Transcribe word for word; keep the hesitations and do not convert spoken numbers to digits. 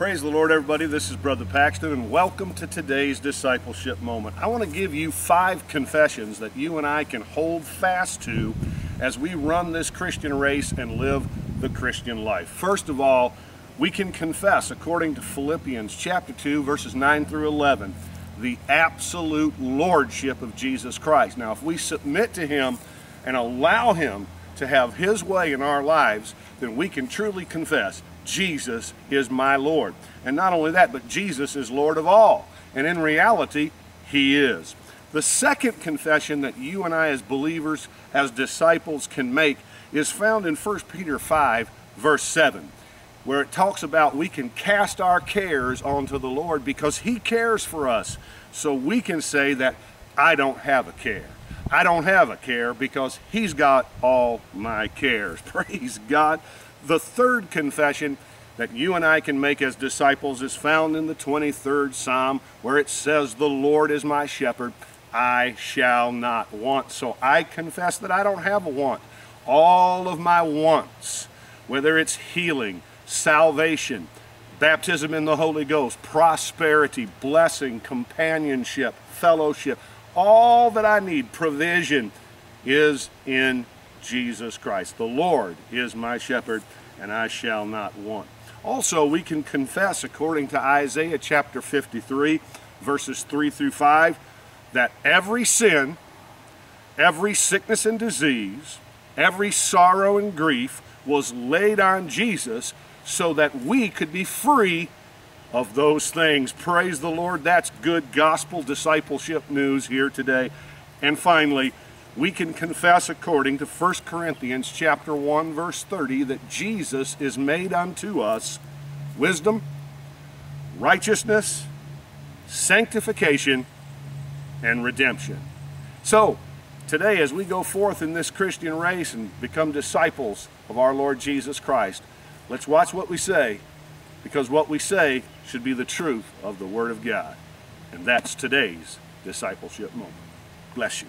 Praise the Lord, everybody. This is Brother Paxton, and welcome to today's discipleship moment. I want to give you five confessions that you and I can hold fast to as we run this Christian race and live the Christian life. First of all, we can confess, according to Philippians chapter two, verses nine through eleven, the absolute lordship of Jesus Christ. Now, if we submit to Him and allow Him to have His way in our lives, then we can truly confess, Jesus is my Lord. And not only that, but Jesus is Lord of all. And in reality, He is. The second confession that you and I as believers, as disciples can make is found in First Peter five, verse seven, where it talks about we can cast our cares onto the Lord because He cares for us. So we can say that I don't have a care. I don't have a care because He's got all my cares. Praise God. The third confession that you and I can make as disciples is found in the twenty-third Psalm, where it says, "The Lord is my shepherd, I shall not want." So I confess that I don't have a want. All of my wants, whether it's healing, salvation, baptism in the Holy Ghost, prosperity, blessing, companionship, fellowship, all that I need, provision, is in Jesus Christ. The Lord is my shepherd, and I shall not want. Also, we can confess, according to Isaiah chapter fifty-three, verses three through five, that every sin, every sickness and disease, every sorrow and grief was laid on Jesus so that we could be free of those things. Praise the Lord. That's good gospel discipleship news here today. And finally, we can confess according to First Corinthians chapter one, verse thirty, that Jesus is made unto us wisdom, righteousness, sanctification, and redemption. So, today as we go forth in this Christian race and become disciples of our Lord Jesus Christ, let's watch what we say, because what we say should be the truth of the Word of God. And that's today's discipleship moment. Bless you.